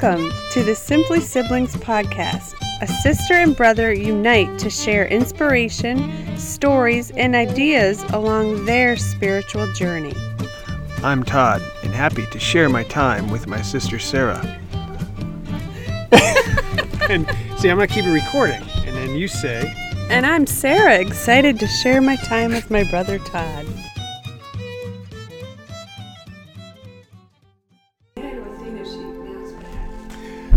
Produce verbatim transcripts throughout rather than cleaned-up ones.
Welcome to the Simply Siblings Podcast. A sister and brother unite to share inspiration, stories, and ideas along their spiritual journey. I'm Todd, and happy to share my time with my sister Sarah. And see, I'm going to keep it recording, and then you say... And I'm Sarah, excited to share my time with my brother Todd.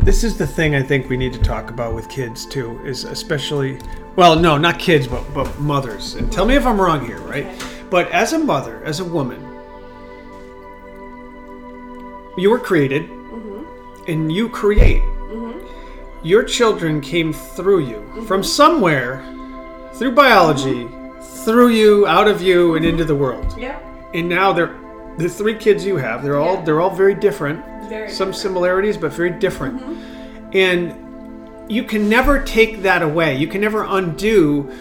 This is the thing I think we need to talk about with kids too, is especially, well, no, not kids, but, but mothers. And tell me if I'm wrong here, right? But as a mother, as a woman, you were created, mm-hmm. and you create. Mm-hmm. Your children came through you, mm-hmm. from somewhere, through biology, mm-hmm. through you, out of you, and into the world. Yeah. And now they're the three kids you have. They're all yeah. they're all very different. Very Some different. similarities, but very different. Mm-hmm. And you can never take that away. You can never undo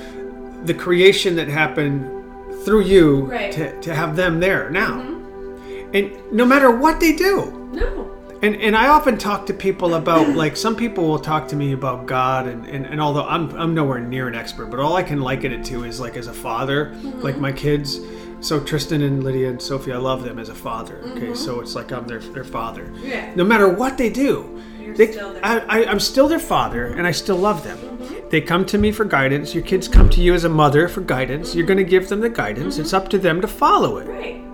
the creation that happened through you right. to, to have them there now. Mm-hmm. And no matter what they do. No. And and I often talk to people about, like, some people will talk to me about God, and, and, and although I'm I'm nowhere near an expert, but all I can liken it to is, like, as a father, mm-hmm. like my kids. So Tristan and Lydia and Sophie, I love them as a father. Okay, mm-hmm. so it's like I'm their their father. Yeah. No matter what they do, You're they, still their I, I, I'm still their father, mm-hmm. and I still love them. Mm-hmm. They come to me for guidance. Your kids come to you as a mother for guidance. Mm-hmm. You're going to give them the guidance. Mm-hmm. It's up to them to follow it. Right.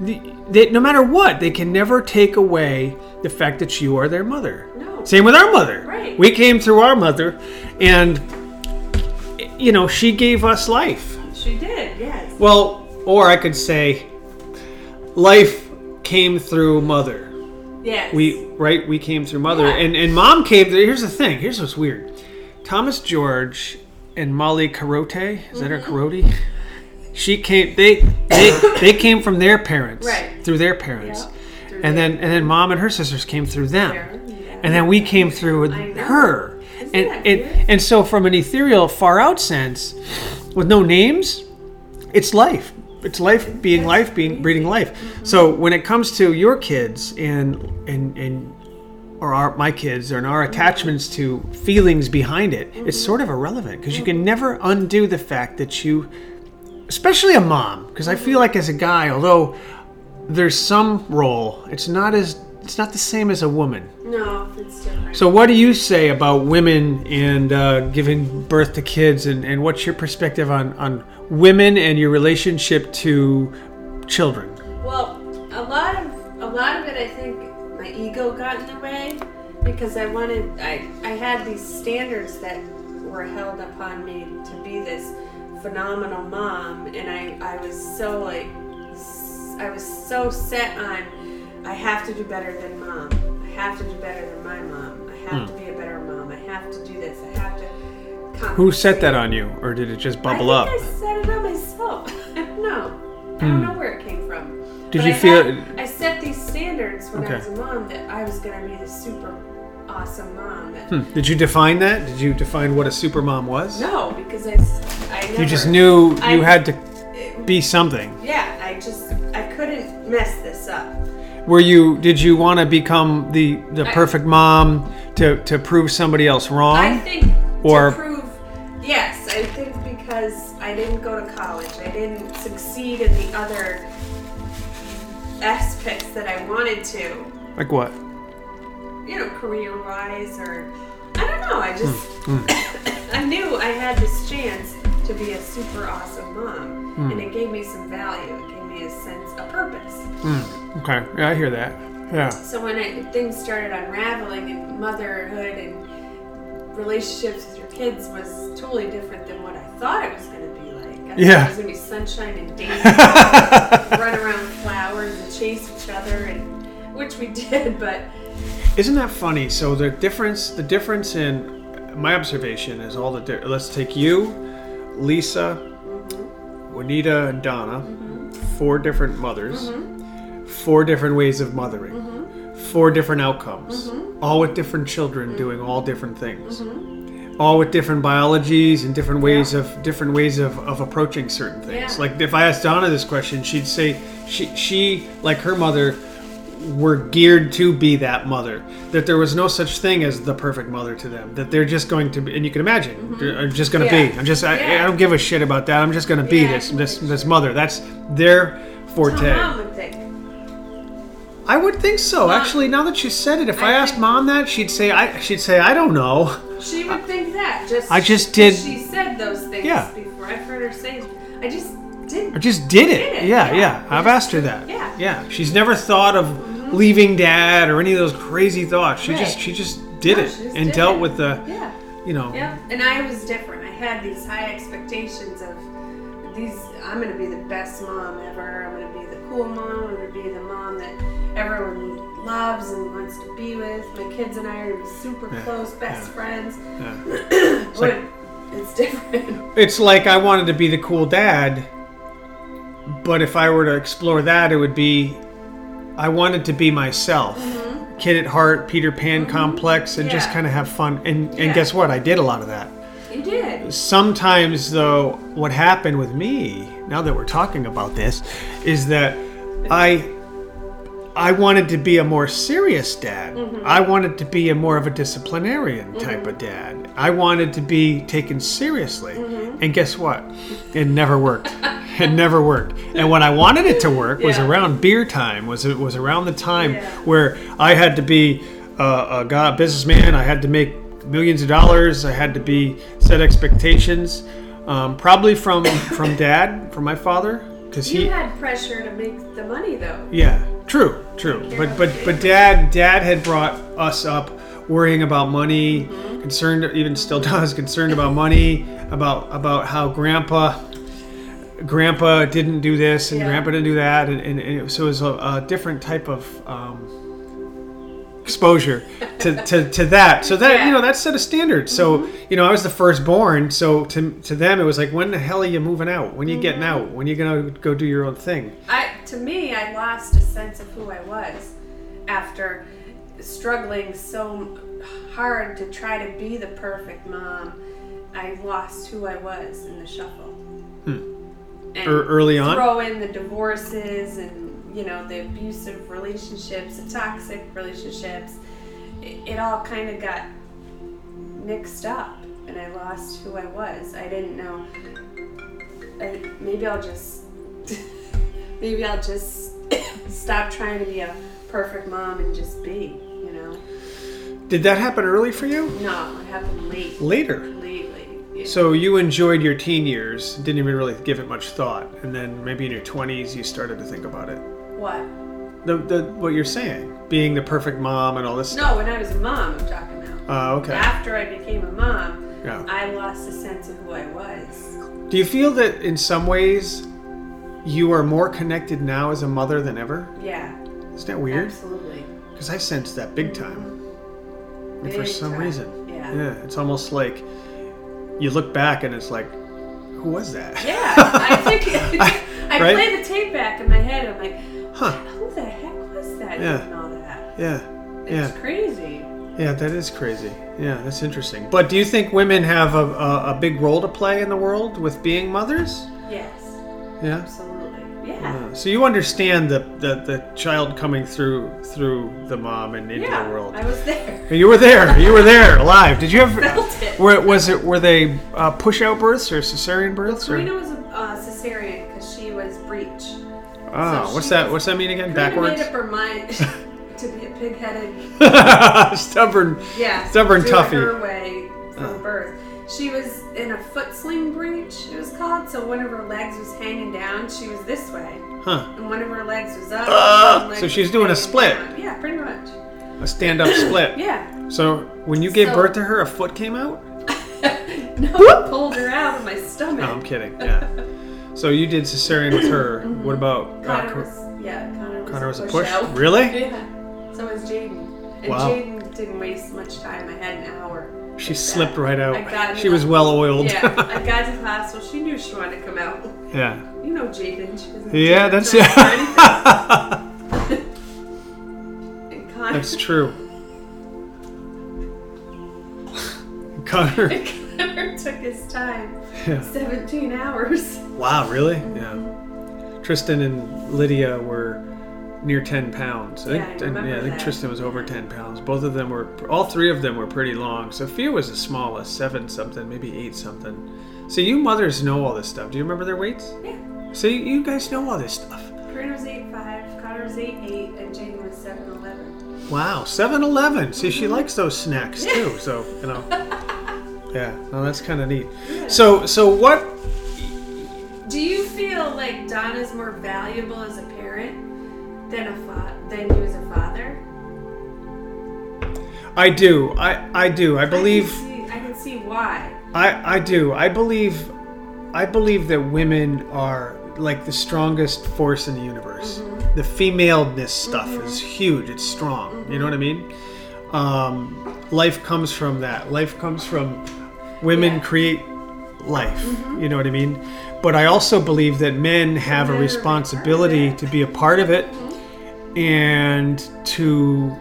The, they, no matter what, they can never take away the fact that you are their mother. No. Same with our mother. Right. We came through our mother, and you know she gave us life. She did. Yes. Well. Or I could say, life came through mother. Yes. We right. We came through mother, yeah. and and mom came through. Here's the thing. Here's what's weird. Thomas George and Molly Carote. Is that her Carote? She came. They they they came from their parents. Right. Through their parents, yep. through and their then and then mom and her sisters came through them, yeah. and then we came through with her. Isn't and and and so from an ethereal, far out sense, with no names, it's life. It's life being life, being breeding life. Mm-hmm. So when it comes to your kids and and and or our, my kids and our attachments to feelings behind it, mm-hmm. it's sort of irrelevant because mm-hmm. you can never undo the fact that you, especially a mom, because mm-hmm. I feel like as a guy, although there's some role, it's not as it's not the same as a woman. No, it's different. So what do you say about women and uh, giving birth to kids, and, and what's your perspective on on women and your relationship to children? Well, a lot of a lot of it, I think, my ego got in the way because I wanted, I, I had these standards that were held upon me to be this phenomenal mom, and I, I was so like, I was so set on, I have to do better than mom. I have to do better than my mom. I have hmm. to be a better mom. I have to do this. I have to. Who set that on you, or did it just bubble up? I think up? I set it on myself. I don't know. I don't mm. know where it came from. Did but you I feel? Had, I set these standards when okay. I was a mom that I was going to be the super awesome mom. That, hmm. Did you define that? Did you define what a super mom was? No, because I, I never, you just knew you I, had to be something. Yeah, I just I couldn't mess this up. Were you? Did you want to become the the I, perfect mom to to prove somebody else wrong? I think or. To prove Yes, I think because I didn't go to college. I didn't succeed in the other aspects that I wanted to. Like what? You know, career-wise, or I don't know. I just mm. I knew I had this chance to be a super awesome mom, mm. and it gave me some value. It gave me a sense of purpose. Mm. Okay, yeah, I hear that. Yeah. So when I, things started unraveling and motherhood and relationships with your kids was totally different than what I thought it was going to be like. I yeah. thought it was going to be sunshine and daisies, and run around flowers and chase each other, and which we did. But isn't that funny? So the difference, the difference in my observation is all the. Di- let's take you, Lisa, mm-hmm. Juanita, and Donna, mm-hmm. four different mothers, mm-hmm. four different ways of mothering, mm-hmm. four different outcomes, mm-hmm. all with different children mm-hmm. doing all different things. Mm-hmm. All with different biologies and different ways yeah. of different ways of, of approaching certain things. Yeah. Like if I asked Donna this question, she'd say she she like her mother were geared to be that mother, that there was no such thing as the perfect mother to them, that they're just going to be, and you can imagine, mm-hmm. I'm just going to yeah. be, I'm just, I, yeah. I don't give a shit about that, I'm just going to be yeah. this, this, this mother, that's their forte. That's what mom would think. I would think so, mom, actually, now that you said it, if I, I asked mom that, she'd say, I, she'd say, I don't know. She would think that, just, I just did, she said those things yeah. before, I've heard her say, I just did I just did it. Did it. Yeah, yeah, yeah. I've asked her that. Yeah. Yeah. She's never thought of mm-hmm. leaving dad or any of those crazy thoughts. She right. just she just did no, it just and did dealt it. With the yeah. you know. Yeah. And I was different. I had these high expectations of these I'm gonna be the best mom ever. I'm gonna be the cool mom, I'm gonna be the mom that everyone loves and wants to be with. My kids and I are super yeah. close, best yeah. friends. Yeah. It's, like, it's different. It's like I wanted to be the cool dad. But if I were to explore that, it would be, I wanted to be myself, mm-hmm. kid at heart, Peter Pan mm-hmm. complex, and yeah. just kind of have fun. And yeah. and guess what? I did a lot of that. You did. Sometimes, though, what happened with me, now that we're talking about this, is that I I wanted to be a more serious dad. Mm-hmm. I wanted to be a more of a disciplinarian mm-hmm. type of dad. I wanted to be taken seriously. Mm-hmm. And guess what? It never worked. It never worked. And when I wanted it to work yeah. was around beer time, was it was around the time yeah. where I had to be a, a guy, businessman, I had to make millions of dollars, I had to be set expectations, um, probably from, from dad, from my father. 'Cause you he, had pressure to make the money though. Yeah, true, true. But but, but dad dad had brought us up worrying about money, mm-hmm. concerned, even still does, concerned about money, about about how grandpa... Grandpa didn't do this and yeah. Grandpa didn't do that, and, and, and so it was a, a different type of um, exposure to, to, to that. So that yeah. you know that set a standard. Mm-hmm. So you know I was the firstborn, so to to them it was like, when the hell are you moving out? When are you mm-hmm. getting out? When are you gonna go do your own thing? I to me I lost a sense of who I was after struggling so hard to try to be the perfect mom. I lost who I was in the shuffle. Hmm. And early on, throw in the divorces and you know the abusive relationships, the toxic relationships. It, it all kind of got mixed up, and I lost who I was. I didn't know. I, maybe I'll just, maybe I'll just stop trying to be a perfect mom and just be. You know. Did that happen early for you? No, it happened late. Later. Late. late. So you enjoyed your teen years, didn't even really give it much thought, and then maybe in your twenties you started to think about it. What? The the what you're saying, being the perfect mom and all this stuff. No, when I was a mom, I'm talking about. Oh, uh, okay. After I became a mom, yeah. I lost a sense of who I was. Do you feel that in some ways you are more connected now as a mother than ever? Yeah. Isn't that weird? Absolutely. Because I sensed that big time. Mm-hmm. And big for some time. reason. Yeah. Yeah, it's almost like... You look back and it's like, who was that? Yeah, I think I, I right? play the tape back in my head. And I'm like, huh? Who the heck was that? Yeah, and all that. Yeah, it's yeah. crazy. Yeah, that is crazy. Yeah, that's interesting. But do you think women have a, a, a big role to play in the world with being mothers? Yes. Yeah. Absolutely. Yeah. yeah. So you understand the, the the child coming through through the mom and into yeah, the world. I was there. You were there. You were there, alive. Did you ever? Felt it. Were, was it? Were they uh, push-out births or cesarean births? Well, Karina was a uh, cesarean because she was breech. Oh, so what's that? Was, what's that mean again? Karina backwards. Made up her mind to be a pig-headed, stubborn, yeah, stubborn do toughie. It her way from uh. birth. She was in a foot sling breech. It was called. So one of her legs was hanging down. She was this way. Huh. And one of her legs was up. Uh, leg so she's doing a split. Down. Yeah, pretty much. A stand-up split. Yeah. So when you gave so, birth to her, a foot came out? No, Whoop! I pulled her out of my stomach. No, I'm kidding. Yeah. So you did cesarean with her. Mm-hmm. What about Connor? Uh, was, yeah, Connor was. Connor was a push. Out. Really? Yeah. So was Jaden. And wow. Jaden didn't waste much time. I had an hour. She slipped that. right out. I got she was well oiled. Yeah. I got to class, so she knew she wanted to come out. Yeah. You know Jaden. She wasn't yeah, that's it. Yeah. That's true. Connor. Connor took his time. Yeah. seventeen hours. Wow, really? Mm-hmm. Yeah. Tristan and Lydia were near ten pounds. I yeah, think, I remember yeah, I think that. Tristan was over ten pounds. Both of them were, all three of them were pretty long. Sophia was the smallest, seven something, maybe eight something. So you mothers know all this stuff. Do you remember their weights? Yeah. So you, you guys know all this stuff. Corinne was eight five, Connor was eight eight, and Jane was seven eleven. Wow, seven eleven. See, mm-hmm. She likes those snacks too. So you know, yeah. No, that's kind of neat. Yeah. So, so what? Do you feel like Don is more valuable as a parent? Than a fa- than you as a father? I do. I, I do. I believe... I can see, I can see why. I, I do. I believe I believe that women are like the strongest force in the universe. Mm-hmm. The femaleness stuff mm-hmm. is huge. It's strong. Mm-hmm. You know what I mean? Um, life comes from that. Life comes from women yeah. create life. Mm-hmm. You know what I mean? But I also believe that men have a responsibility to be a part of it. And to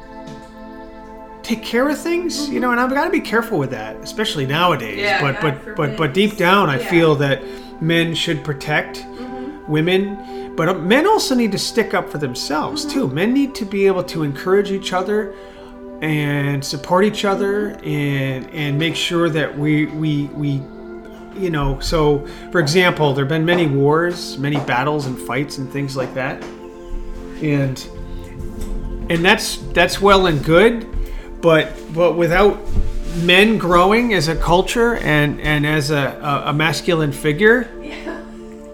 take care of things, mm-hmm. you know, and I've got to be careful with that, especially nowadays. Yeah, but but but but deep down, I yeah. feel that men should protect mm-hmm. women, but men also need to stick up for themselves mm-hmm. too. Men need to be able to encourage each other and support each other, and and make sure that we we we. You know, so for example, there have been many wars, many battles and fights and things like that. And and that's that's well and good, but but without men growing as a culture and, and as a, a, a masculine figure, yeah.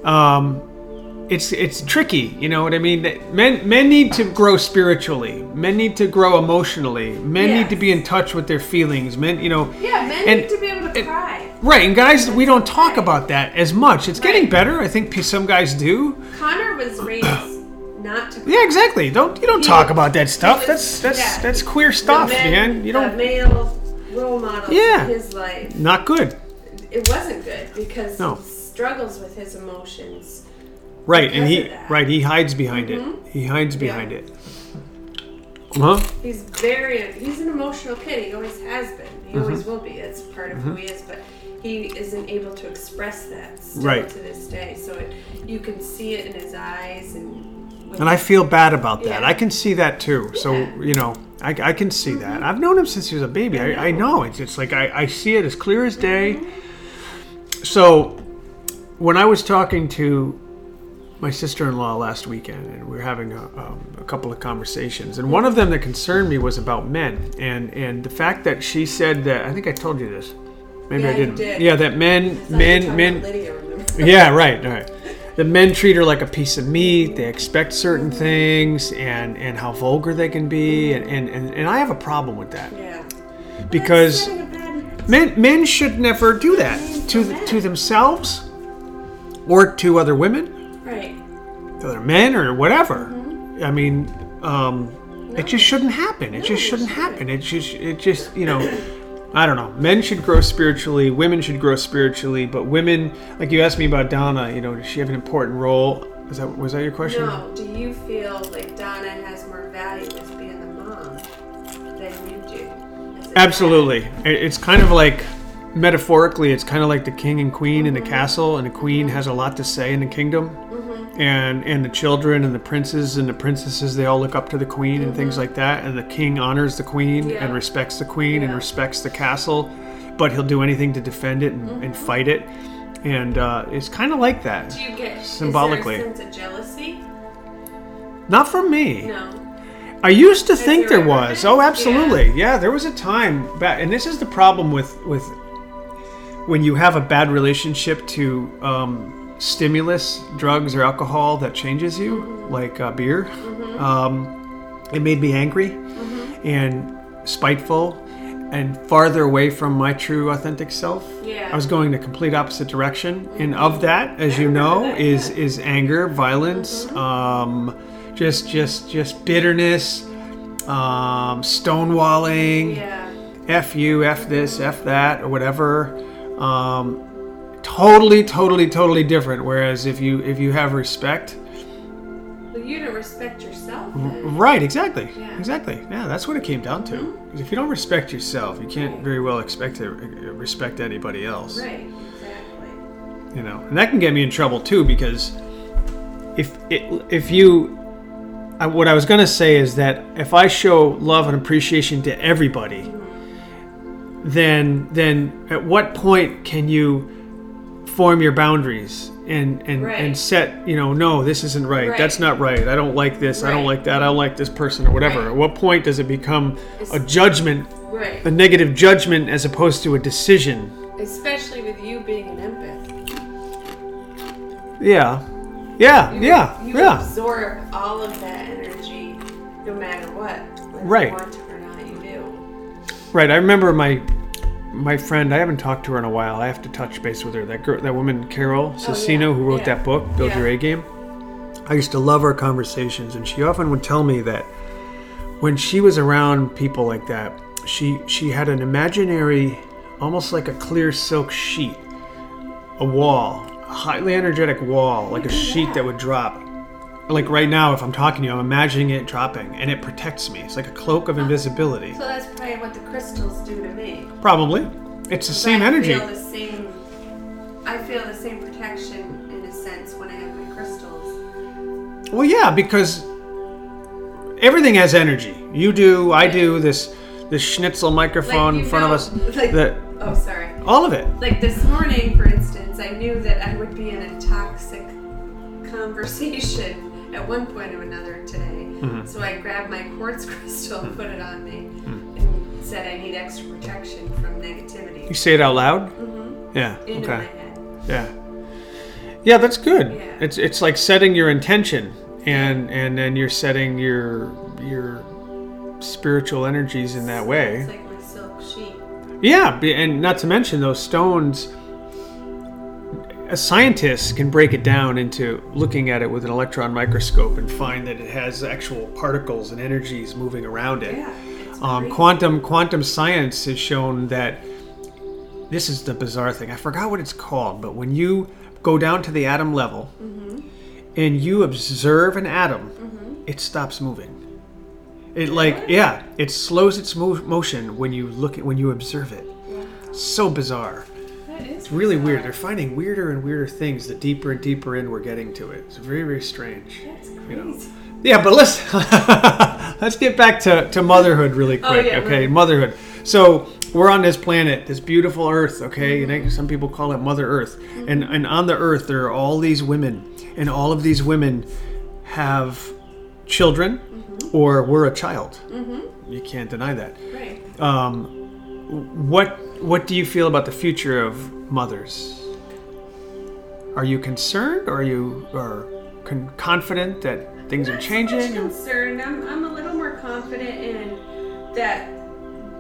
um, it's it's tricky, you know what I mean? Men men need to grow spiritually, men need to grow emotionally, men yes. need to be in touch with their feelings, men you know Yeah, men and, need to be able to cry. And, Right, and guys, we don't talk about that as much. It's right. getting better. I think some guys do. Connor was raised not to cry. Yeah, exactly. Don't you don't he, talk about that stuff. Was, that's that's yeah. that's queer stuff, the men, man. You don't. The male role model yeah. in his life. Not good. It wasn't good because no. he struggles with his emotions. Right, and he right he hides behind mm-hmm. it. He hides behind yeah. it. Huh? He's very he's an emotional kid. He always has been. He mm-hmm. always will be. That's part of mm-hmm. who he is, but. He isn't able to express that still right. to this day. So it, you can see it in his eyes. And and I feel bad about that. Yeah. I can see that too. Yeah. So, you know, I, I can see mm-hmm. that. I've known him since he was a baby. I know. I, I know. It's, it's like I, I see it as clear as day. Mm-hmm. So when I was talking to my sister-in-law last weekend, and we were having a, um, a couple of conversations, and one of them that concerned me was about men. And, and the fact that she said that, I think I told you this. Maybe yeah, I didn't. Did. Yeah, that men, men, men. Lydia, yeah, right, right. The men treat her like a piece of meat. They expect certain mm-hmm. things, and, and how vulgar they can be, and, and, and, and I have a problem with that. Yeah. Because men men should never do that to to themselves, or to other women, right? To other men or whatever. Mm-hmm. I mean, um, no. it just shouldn't happen. It no, just shouldn't it happen. It just it just you know. I don't know. Men should grow spiritually. Women should grow spiritually. But women, like you asked me about Donna, you know, does she have an important role? Is that was that your question? No. Do you feel like Donna has more value as being the mom than you do? Absolutely. Dad? It's kind of like, metaphorically, it's kind of like the king and queen mm-hmm. in the castle, and the queen has a lot to say in the kingdom, mm-hmm. and and the children and the princes and the princesses, they all look up to the queen mm-hmm. and things like that, and the king honors the queen yeah. and respects the queen yeah. and respects the castle, but he'll do anything to defend it and, mm-hmm. and fight it, and uh, it's kind of like that. Do you get symbolically? Is there a sense of jealousy? Not from me. No. I used to is think there, there was. Been? Oh, absolutely. Yeah. yeah, there was a time back, and this is the problem with with. When you have a bad relationship to um, stimulus, drugs, or alcohol that changes you, mm-hmm. like uh, beer, mm-hmm. um, it made me angry mm-hmm. and spiteful and farther away from my true authentic self. Yeah. I was going the complete opposite direction. Mm-hmm. And of that, as you know, that, is yeah. is anger, violence, mm-hmm. um, just just just bitterness, um, stonewalling, yeah. F you, F this, F that, or whatever. Um, totally, totally, totally different. Whereas if you if you have respect, well, you don't respect yourself. Then. Right? Exactly. Yeah. Exactly. Yeah, that's what it came down to. Mm-hmm. If you don't respect yourself, you can't right. very well expect to respect anybody else. Right. Exactly. You know, and that can get me in trouble too, because if it, if you I, what I was going to say is that if I show love and appreciation to everybody, then then at what point can you form your boundaries and and, right. and set, you know, no, this isn't right. right. That's not right. I don't like this. Right. I don't like that. I don't like this person or whatever. Right. At what point does it become it's, a judgment, right. a negative judgment as opposed to a decision? Especially with you being an empath. Yeah. Yeah, you, yeah, you yeah. absorb all of that energy no matter what. Whether right. you want to or not, you do. Right. I remember my my friend, I haven't talked to her in a while. I have to touch base with her. That girl, that woman, Carol Cicino, oh, yeah. who wrote yeah. that book, Build yeah. Your A Game. I used to love our conversations, and she often would tell me that when she was around people like that, she she had an imaginary, almost like a clear silk sheet, a wall. Highly energetic wall, like a sheet that would drop. Like right now, if I'm talking to you, I'm imagining it dropping, and it protects me. It's like a cloak of invisibility. So that's probably what the crystals do to me. Probably. It's the same I energy. Feel the same, I feel the same protection, in a sense, when I have my crystals. Well, yeah, because everything has energy. You do, I do, this this schnitzel microphone like in front know, of us. Like, the, oh, sorry. All of it. Like this morning, for instance, I knew that I would be in a toxic conversation at one point or another today. Mm-hmm. So I grabbed my quartz crystal and put it on me mm-hmm. and said I need extra protection from negativity. You say it out loud? Mm-hmm. Yeah. Into okay. my head. Yeah. Yeah, that's good. Yeah. It's it's like setting your intention and yeah. and then you're setting your your spiritual energies in that so way. It's like my silk sheet. Yeah, and not to mention those stones, scientists can break it down into looking at it with an electron microscope and find that it has actual particles and energies moving around it. Yeah, um, quantum quantum science has shown that, this is the bizarre thing, I forgot what it's called, but when you go down to the atom level mm-hmm. and you observe an atom, mm-hmm. it stops moving. It like yeah, it slows its mo- motion when you look at when you observe it. Yeah. So bizarre. That is. It's really bizarre. Weird. They're finding weirder and weirder things the deeper and deeper in we're getting to it. It's very very strange. That's crazy. You know? Yeah, but let's let's get back to, to motherhood really quick. Oh, yeah, okay, right. Motherhood. So we're on this planet, this beautiful Earth. Okay, mm-hmm. and I, some people call it Mother Earth. Mm-hmm. And and on the Earth there are all these women, and all of these women have children. Or we're a child. Mm-hmm. You can't deny that. Right. Um, what What do you feel about the future of mothers? Are you concerned, or are you are con- confident that things Not are changing? So much concerned. I'm I'm a little more confident in that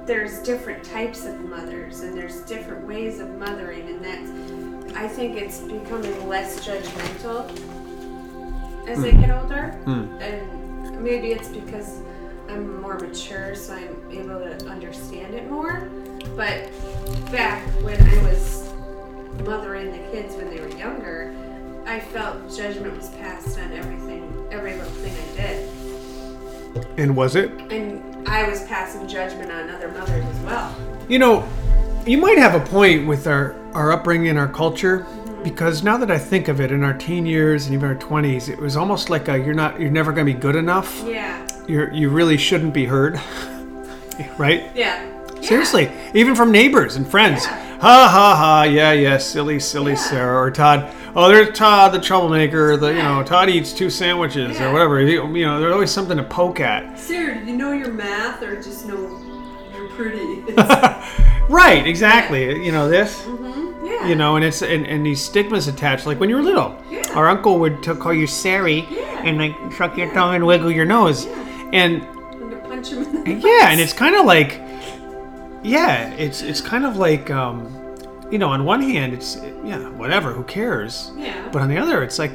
there's different types of mothers and there's different ways of mothering, and that I think it's becoming less judgmental as mm. I get older. Mm. And maybe it's because I'm more mature, so I'm able to understand it more. But back when I was mothering the kids when they were younger, I felt judgment was passed on everything, every little thing I did. And was it? And I was passing judgment on other mothers as well. You know, you might have a point with our, our upbringing and our culture. Because now that I think of it, in our teen years and even our twenties, it was almost like a, you're not, you're never going to be good enough. Yeah. You you really shouldn't be heard, right? Yeah. Seriously, yeah. even from neighbors and friends. Yeah. Ha ha ha! Yeah yeah, silly silly yeah. Sarah or Todd. Oh, there's Todd the troublemaker. The yeah. you know Todd eats two sandwiches yeah. or whatever. You know, there's always something to poke at. Sarah, do you know your math or just know you're pretty? Right, exactly. Yeah. You know this. Mm-hmm. You know, and it's and, and these stigmas attached. Like when you were little, yeah. our uncle would t- call you Sari yeah. and like suck your yeah. tongue and wiggle your nose, yeah. and, and to punch him in the yeah, face. And it's kind of like, yeah, it's it's kind of like, um, you know, on one hand, it's yeah, whatever, who cares? Yeah. But on the other, it's like.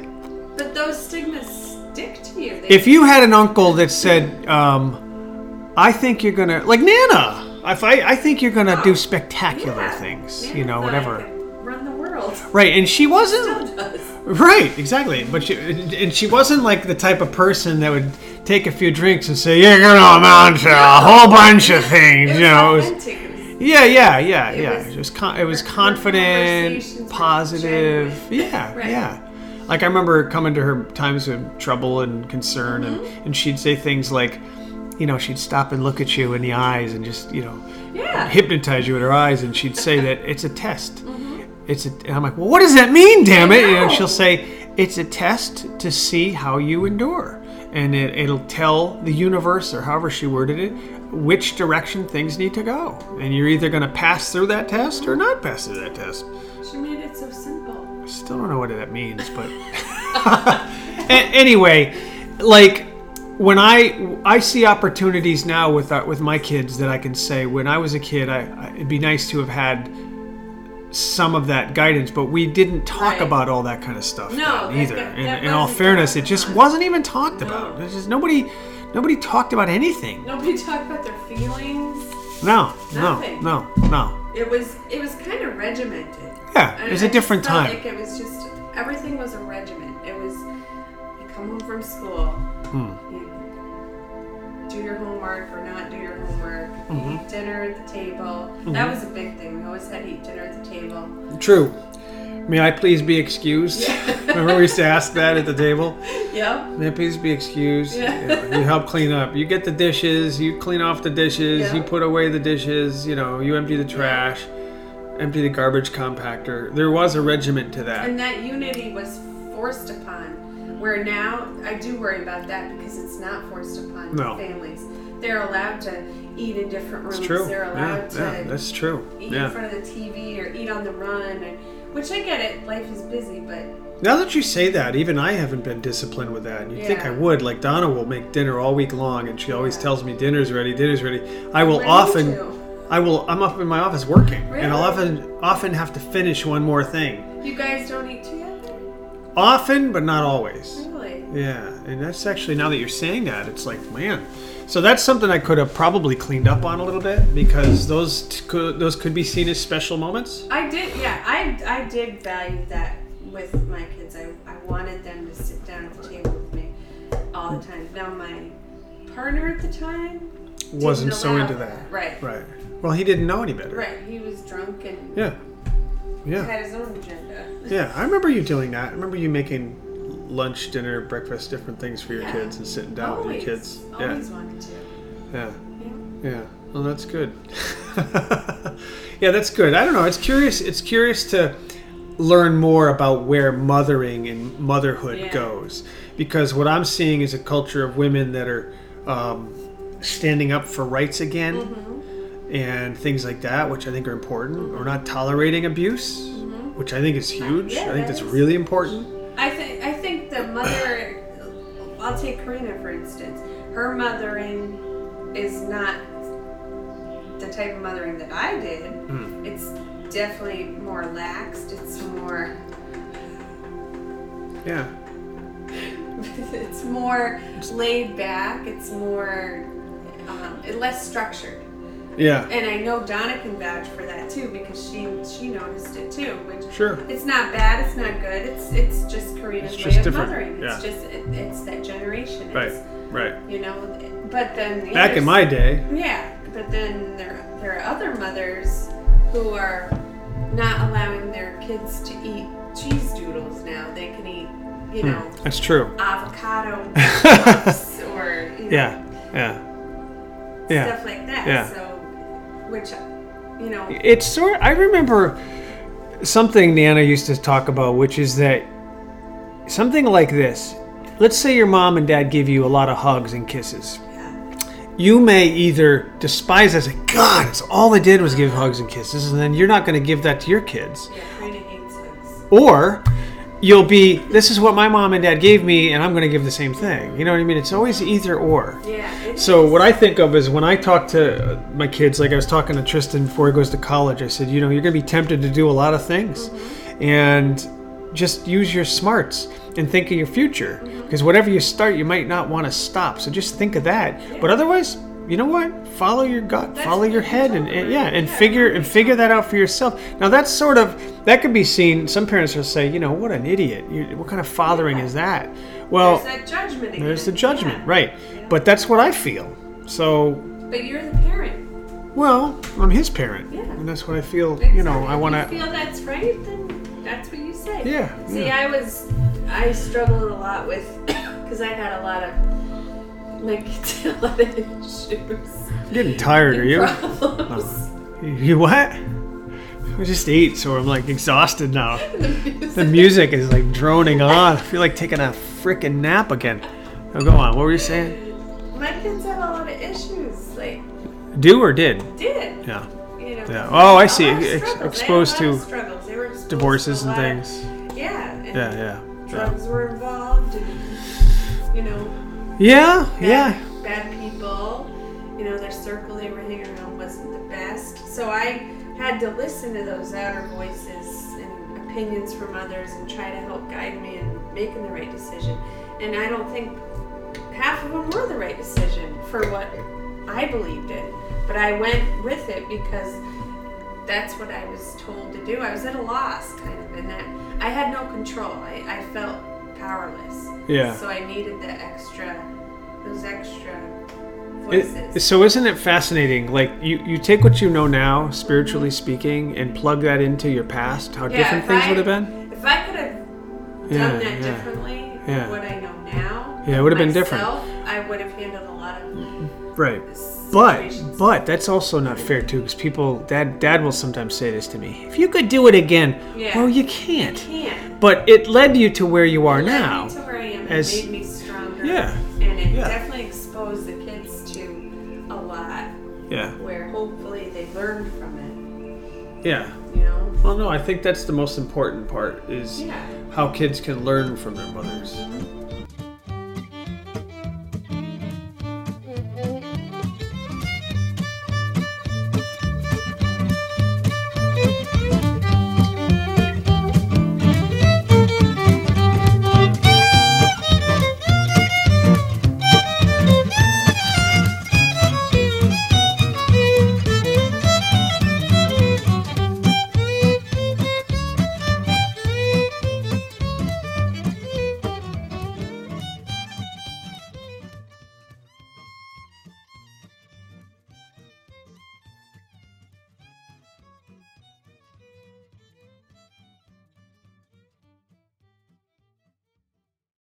But those stigmas stick to you. They if you had an uncle that said, um, "I think you're gonna like Nana," if I I think you're gonna oh. do spectacular yeah. things, Nana you know, whatever. Right, and she wasn't. Right, exactly. But she and she wasn't like the type of person that would take a few drinks and say, "You're gonna amount to a whole bunch of things," you know. It was, yeah, yeah, yeah, it yeah. Was, it was con- it was confident, positive. Yeah, right. yeah. Like, I remember coming to her times of trouble and concern, mm-hmm. and, and she'd say things like, you know, she'd stop and look at you in the eyes and just, you know, yeah. hypnotize you with her eyes, and she'd say that it's a test. Mm-hmm. It's a, and I'm like, well, what does that mean, damn it? You know, and she'll say, it's a test to see how you endure. And it, it'll tell the universe, or however she worded it, which direction things need to go. And you're either going to pass through that test or not pass through that test. She made it so simple. I still don't know what that means, but... Anyway, like... When I I see opportunities now with uh, with my kids that I can say, when I was a kid, I, I, it'd be nice to have had some of that guidance, but we didn't talk right. about all that kind of stuff no, either. That, that, in, that in all fairness, it just wasn't even talked no. about. It's just nobody nobody talked about anything. Nobody talked about their feelings. No, Nothing. no, no, no. It was it was kind of regimented. Yeah, and it was I a different time. Like it was just everything was a regiment. It was you come home from school. Hmm. You do your homework or not do your homework, mm-hmm. eat dinner at the table. Mm-hmm. That was a big thing. We always had to eat dinner at the table. True. May I please be excused? Yeah. Remember we used to ask that at the table? Yeah. May I please be excused? Yeah. You know, you help clean up. You get the dishes. You clean off the dishes. Yeah. You put away the dishes. You know, you empty the trash. Yeah. Empty the garbage compactor. There was a regiment to that. And that unity was forced upon. Where now, I do worry about that because it's not forced upon no. families. They're allowed to eat in different rooms. That's true. They're allowed yeah, to yeah, that's true. eat yeah. in front of the T V or eat on the run. Or, which I get it. Life is busy, but... Now that you say that, even I haven't been disciplined with that. You'd yeah. think I would. Like, Donna will make dinner all week long, and she always yeah. tells me dinner's ready, dinner's ready. I will ready often... To. I will. I'm up in my office working, really? and I'll often often have to finish one more thing. You guys don't eat too yet? Often, but not always. Really? Yeah. And that's actually, now that you're saying that, it's like, man. So that's something I could have probably cleaned up on a little bit, because those t- could, those could be seen as special moments. I did, yeah. I I did value that with my kids. I, I wanted them to sit down at the table with me all the time. Now, my partner at the time wasn't so into that. that. Right. Right. Well, he didn't know any better. Right. He was drunk and... Yeah. Yeah. He had his own agenda. Yeah, I remember you doing that. I remember you making lunch, dinner, breakfast, different things for your yeah. kids and sitting down always, with your kids. Always yeah. wanted to. Yeah. Yeah. Yeah. Well, that's good. yeah, that's good. I don't know. It's curious. It's curious to learn more about where mothering and motherhood yeah. goes, because what I'm seeing is a culture of women that are um, standing up for rights again. Mm-hmm. And things like that, which I think are important. We're not tolerating abuse, mm-hmm. which I think is huge. Yeah, I think that that's is. really important. I think I think the mother, I'll take Karina for instance, her mothering is not the type of mothering that I did. Mm. It's definitely more laxed, it's more... Yeah. It's more laid back, it's more, um, less structured. Yeah, and I know Donna can vouch for that too, because she she noticed it too. Which sure, it's not bad, it's not good. It's it's just Karina's it's just way different. of mothering. Yeah. It's just it, it's that generation. Right, it's, right. You know, but then the back others, in my day. Yeah, but then there there are other mothers who are not allowing their kids to eat cheese doodles now. They can eat, you know, hmm, that's true. Avocado puffs or you know, yeah, yeah, yeah, stuff like that. Yeah. So, which, you know... It's sort of, I remember something Nana used to talk about, which is that something like this. Let's say your mom and dad give you a lot of hugs and kisses. Yeah. You may either despise that, say, God, it's all they did was give hugs and kisses, and then you're not going to give that to your kids. Yeah, Karina hates hugs. Or... You'll be, this is what my mom and dad gave me, and I'm going to give the same thing. You know what I mean? It's always either or. Yeah. So what I think of is when I talk to my kids, like I was talking to Tristan before he goes to college, I said, you know, you're going to be tempted to do a lot of things. Mm-hmm. And just use your smarts and think of your future. Mm-hmm. Because whatever you start, you might not want to stop. So just think of that. Yeah. But otherwise... You know what? Follow your gut, that's follow your head, and, and yeah, and yeah. figure and figure that out for yourself. Now that's sort of that could be seen. Some parents will say, you know, what an idiot! You, what kind of fathering yeah. is that? Well, there's that judgment. Again. There's the judgment, yeah. right? Yeah. But that's what I feel. So. But you're the parent. Well, I'm his parent, yeah. and that's what I feel. Exactly. You know, I want to feel that's right. Then that's what you say. Yeah. See, yeah. I was I struggled a lot with, because I had a lot of, like, talent issues. I'm getting tired, are you? Problems. No. You what? I just ate, so I'm, like, exhausted now. the, music. the music is, like, droning on. I feel like taking a freaking nap again. Now, go on. What were you saying? My kids had a lot of issues, like... Do or did? Did. Yeah. You know, yeah. Oh, I see. Ex- exposed to exposed divorces to and things. Of, yeah. And yeah, yeah. Drugs yeah. were involved and, you know... Yeah, bad, yeah. Bad people. You know, their circle they were hanging around wasn't the best. So I had to listen to those outer voices and opinions from others and try to help guide me in making the right decision. And I don't think half of them were the right decision for what... I believed it, but I went with it because that's what I was told to do. I was at a loss, kind of, in that I had no control. I, I felt powerless. Yeah. So I needed the extra, those extra voices. It, so isn't it fascinating? Like, you, you take what you know now, spiritually speaking, and plug that into your past, how yeah, different things I, would have been? If I could have done yeah, that yeah. differently, yeah. what I know now, yeah, it would have been different. I would have handled a lot of Right, but but that's also not fair too, because people, dad dad will sometimes say this to me. If you could do it again, yeah. well you can't. You can't. But it led you to where you are it now. Led me to where I am. As, it made me stronger. Yeah, and it yeah. definitely exposed the kids to a lot. Yeah. Where hopefully they learned from it. Yeah. You know. Well, no, I think that's the most important part is yeah. how kids can learn from their mothers.